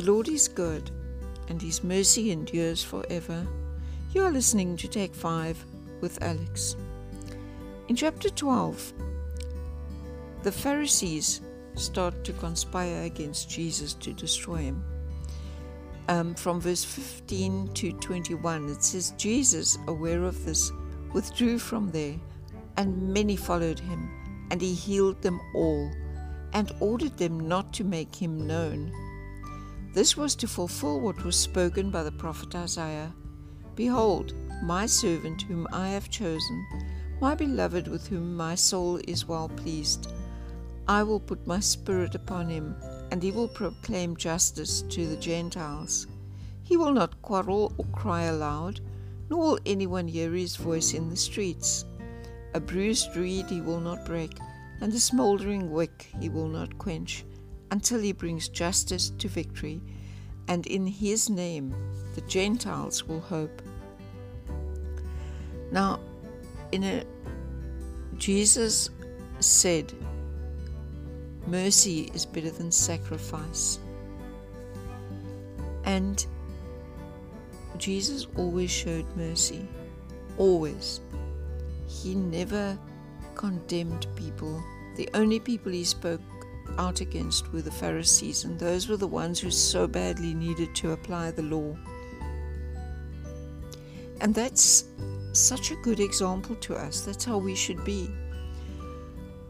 The Lord is good, and His mercy endures forever. You are listening to Take 5 with Alex. In chapter 12, the Pharisees start to conspire against Jesus to destroy Him. From verse 15 to 21, it says, Jesus, aware of this, withdrew from there, and many followed Him, and He healed them all, and ordered them not to make Him known. This was to fulfill what was spoken by the prophet Isaiah. Behold, my servant whom I have chosen, my beloved with whom my soul is well pleased. I will put my spirit upon him, and he will proclaim justice to the Gentiles. He will not quarrel or cry aloud, nor will anyone hear his voice in the streets. A bruised reed he will not break, and a smoldering wick he will not quench, until he brings justice to victory, and in his name the Gentiles will hope. Now, Jesus said, mercy is better than sacrifice. And Jesus always showed mercy, always. He never condemned people. The only people he spoke out against were the Pharisees, and those were the ones who so badly needed to apply the law. And that's such a good example to us. That's how we should be.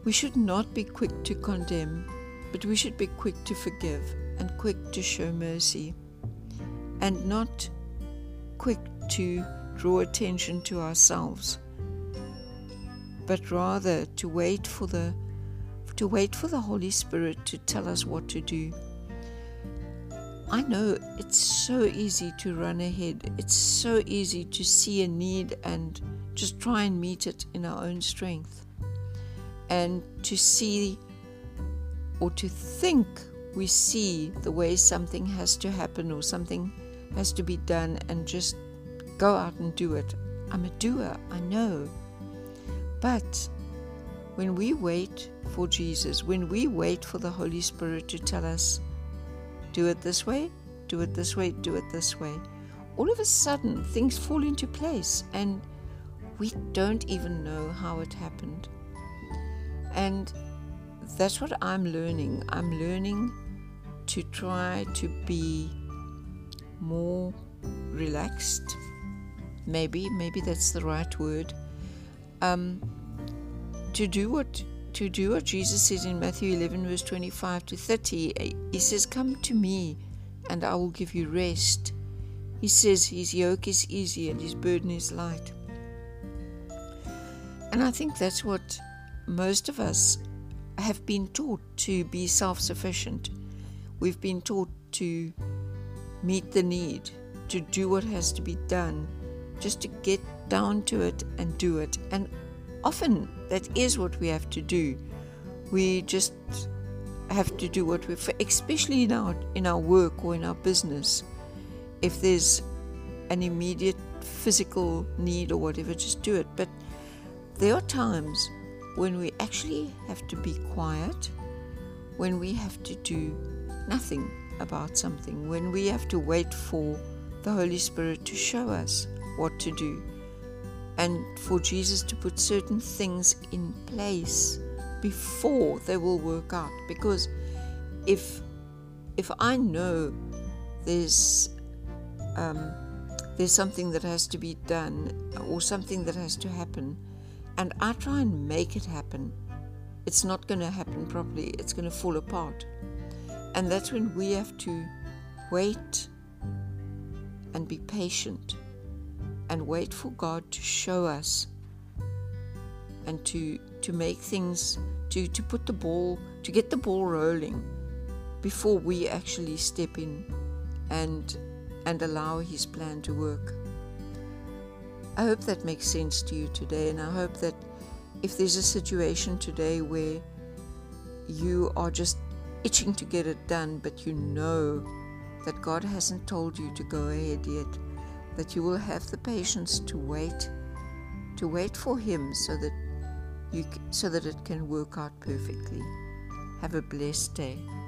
We should not be quick to condemn, but we should be quick to forgive and quick to show mercy, and not quick to draw attention to ourselves, but rather to wait for the Holy Spirit to tell us what to do. I know it's so easy to run ahead. It's so easy to see a need and just try and meet it in our own strength. And to see, or to think we see the way something has to happen or something has to be done, and just go out and do it. I'm a doer, I know. But when we wait for Jesus, when we wait for the Holy Spirit to tell us, do it this way, do it this way, do it this way, all of a sudden things fall into place and we don't even know how it happened. And that's what I'm learning. I'm learning to try to be more relaxed. Maybe that's the right word. To do what Jesus says in Matthew 11 verse 25 to 30. He says, come to me and I will give you rest. He says his yoke is easy and his burden is light. And I think that's what most of us have been taught, to be self-sufficient. We've been taught to meet the need, to do what has to be done, just to get down to it and do it. And often that is what we have to do. We just have to do what we, especially in our work or in our business. If there's an immediate physical need or whatever, just do it. But there are times when we actually have to be quiet, when we have to do nothing about something, when we have to wait for the Holy Spirit to show us what to do, and for Jesus to put certain things in place before they will work out. Because if I know there's something that has to be done or something that has to happen, and I try and make it happen, it's not going to happen properly. It's going to fall apart. And that's when we have to wait and be patient and wait for God to show us and to make things, to put the ball, to get the ball rolling before we actually step in and allow His plan to work. I hope that makes sense to you today, and I hope that if there's a situation today where you are just itching to get it done, but you know that God hasn't told you to go ahead yet, that you will have the patience to wait for Him so that it can work out perfectly. Have a blessed day.